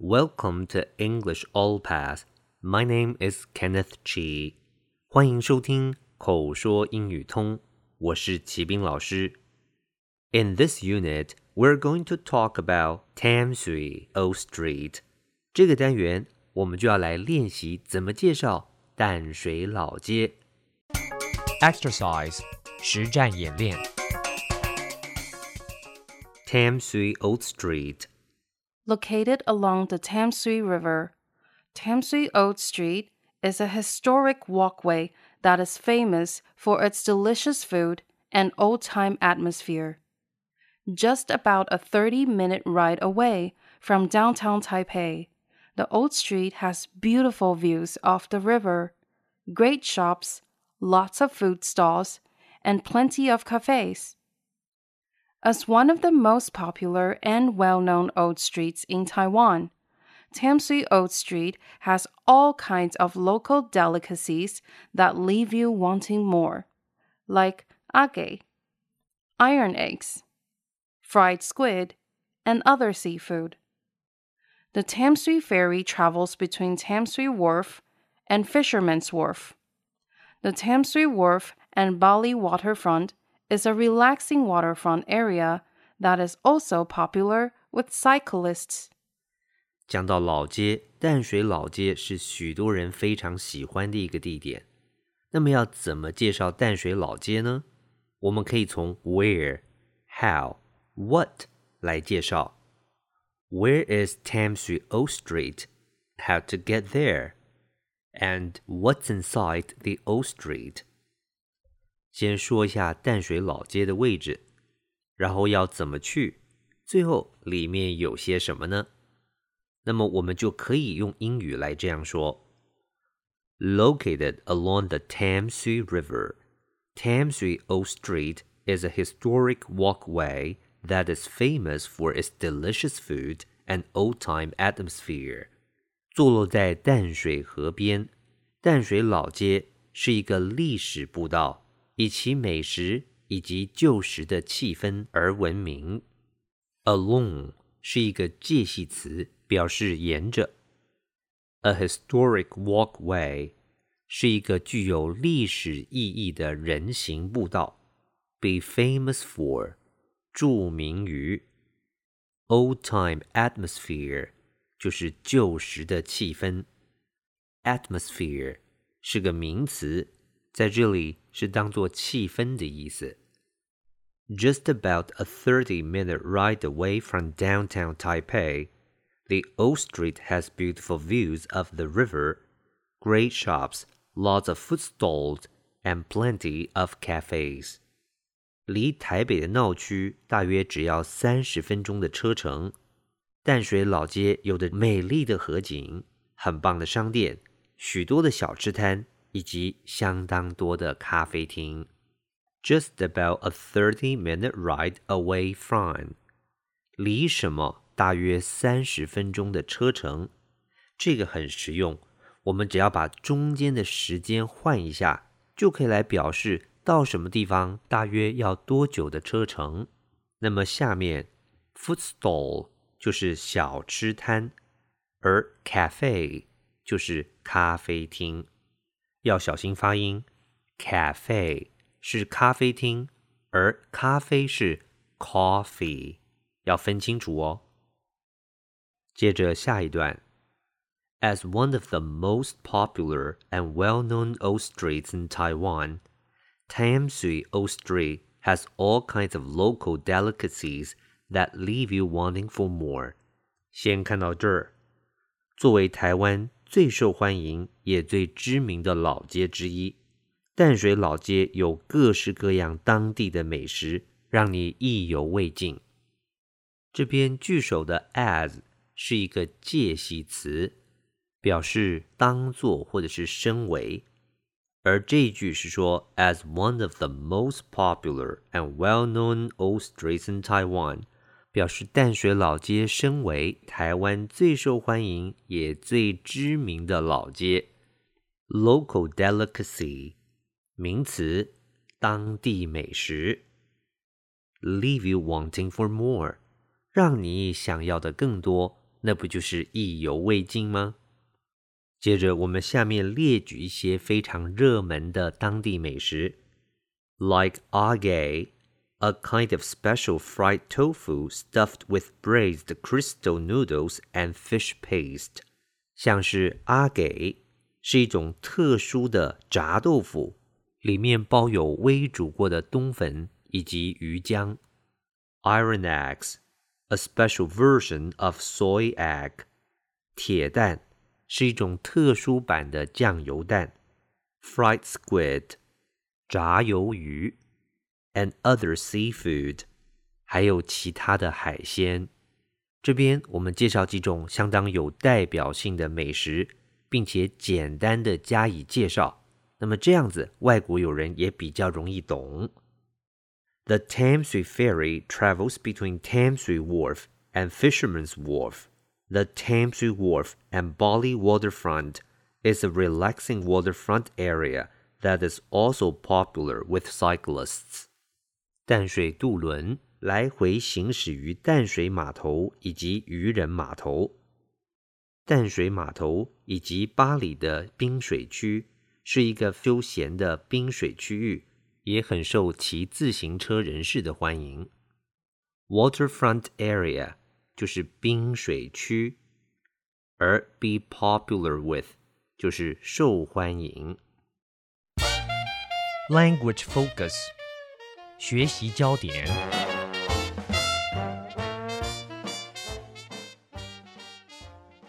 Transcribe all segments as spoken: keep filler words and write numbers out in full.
Welcome to English All Pass. My name is Kenneth Chi. 欢迎收听口说英语通，我是齐斌老师。In this unit, we're going to talk about Tamsui Old Street. 这个单元我们就要来练习怎么介绍淡水老街。Exercise 实战演练。Tamsui Old Street.Located along the Tamsui River, Tamsui Old Street is a historic walkway that is famous for its delicious food and old-time atmosphere. Just about a thirty-minute ride away from downtown Taipei, the Old Street has beautiful views of the river, great shops, lots of food stalls, and plenty of cafes.As one of the most popular and well-known old streets in Taiwan, Tamsui Old Street has all kinds of local delicacies that leave you wanting more, like a-gei, iron eggs, fried squid, and other seafood. The Tamsui Ferry travels between Tamsui Wharf and Fisherman's Wharf. The Tamsui Wharf and Bali Waterfront is a relaxing waterfront area that is also popular with cyclists. 讲到老街，淡水老街是许多人非常喜欢的一个地点。那么要怎么介绍淡水老街呢？我们可以从 where, how, what 来介绍。Where is Tamsui Old Street? How to get there? And what's inside the Old Street?先说一下淡水老街的位置，然后要怎么去，最后里面有些什么呢？那么我们就可以用英语来这样说 ：Located along the Tamsui River, Tamsui Old Street is a historic walkway that is famous for its delicious food and old-time atmosphere. 坐落在淡水河边，淡水老街是一个历史步道。以其美食以及旧时的气氛而闻名。Along 是一个介系词，表示沿着。A historic walkway 是一个具有历史意义的人行步道。Be famous for 著名于。Old-time atmosphere 就是旧时的气氛。Atmosphere 是个名词，在这里是当作气氛的意思。Just about a thirty-minute ride away from downtown Taipei, the Old Street has beautiful views of the river, great shops, lots of food stalls, and plenty of cafes. 离台北的闹区大约只要三十分钟的车程，淡水老街有着美丽的河景，很棒的商店，许多的小吃摊以及相当多的咖啡厅。 Just about a thirty-minute ride away from 离什么大约三十分钟的车程。这个很实用，我们只要把中间的时间换一下，就可以来表示到什么地方大约要多久的车程。那么下面 food stall 就是小吃摊，而 cafe 就是咖啡厅。要小心发音 ,cafe 是咖啡厅，而咖啡是 coffee, 要分清楚哦。接着下一段。As one of the most popular and well-known old streets in Taiwan, Tamsui Old Street has all kinds of local delicacies that leave you wanting for more. 先看到这儿。作为台湾最受欢迎也最知名的老街之一，淡水老街有各式各样当地的美食，让你意犹未尽。这边句首的 as 是一个介系词，表示当作或者是身为，而这一句是说 as one of the most popular and well-known old streets in Taiwan， 表示淡水老街身为台湾最受欢迎也最知名的老街。Local delicacy， 名词，当地美食。Leave you wanting for more， 让你想要的更多，那不就是意犹未尽吗？接着我们下面列举一些非常热门的当地美食 like A-gei, a kind of special fried tofu stuffed with braised crystal noodles and fish paste， 像是 A-gei 是一种特殊的炸豆腐，里面包有微煮过的冬粉以及鱼浆。 Iron eggs, a special version of soy egg， 铁蛋是一种特殊版的酱油蛋。 Fried squid， 炸鱿鱼。 And other seafood， 还有其他的海鲜。这边我们介绍几种相当有代表性的美食，并且简单的加以介绍，那么这样子外国友人也比较容易懂。 The Tamsui Ferry travels between Tamsui Wharf and Fisherman's Wharf.The Tamsui Wharf and Bali Waterfront is a relaxing waterfront area that is also popular with cyclists. 淡水渡轮来回行驶于淡水码头以及渔人码头。淡水码头以及巴黎的滨水区是一个休闲的滨水区域，也很受骑自行车人士的欢迎。Waterfront area就是滨水区，而 be popular with 就是受欢迎。Language focus， 学习焦点。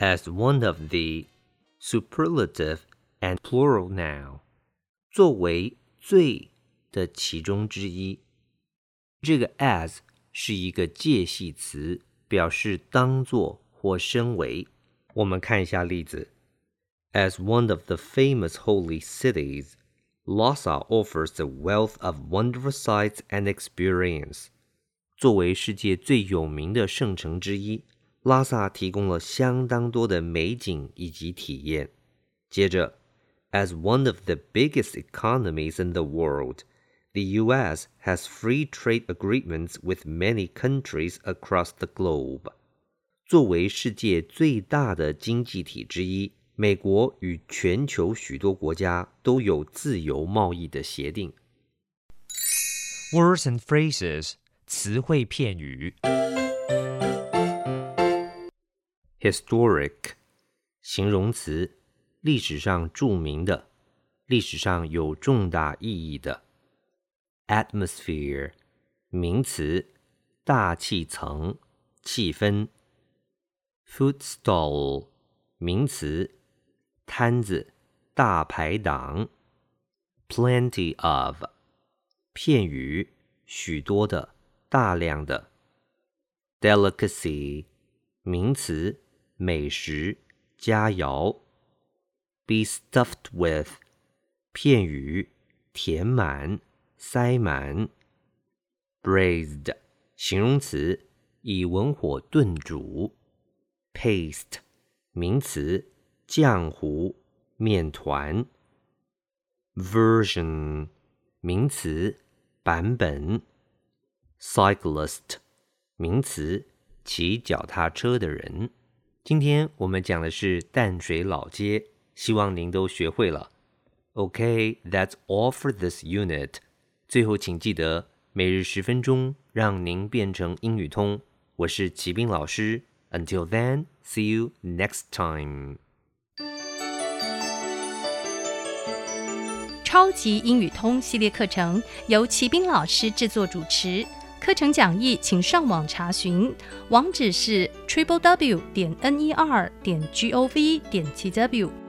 As one of the superlative and plural noun， 作为最的其中之一。这个 as 是一个介系词，表示当作或身为。我们看一下例子。 As one of the famous holy cities, Lhasa offers a wealth of wonderful sights and experience. 作为世界最有名的圣城之一，拉萨提供了相当多的美景以及体验。接着 As one of the biggest economies in the world,The U S has free trade agreements with many countries across the globe. 作为世界最大的经济体之一，美国与全球许多国家都有自由贸易的协定。Words and phrases， 词汇片语。Historic， 形容词，历史上著名的，历史上有重大意义的。Atmosphere， 名词，大气层，气氛。Food stall， 名词，摊子，大排档。Plenty of， 片语，许多的，大量的。Delicacy， 名词，美食，佳肴。Be stuffed with， 片语，填满。塞满。Braised， 形容词，以文火炖煮。Paste， 名词，浆糊，面团。Version， 名词，版本。Cyclist， 名词，骑脚踏车的人。今天我们讲的是淡水老街，希望您都学会了。Okay, that's all for this unit.最后请记得每日十分钟让您变成英语通，我是齐斌老师 Until then, see you next time. 超级英语通系列课程由齐斌老师制作主持，课程讲义请上网查询，网址是 double u double u double u 点 n e r 点 g o v 点 t w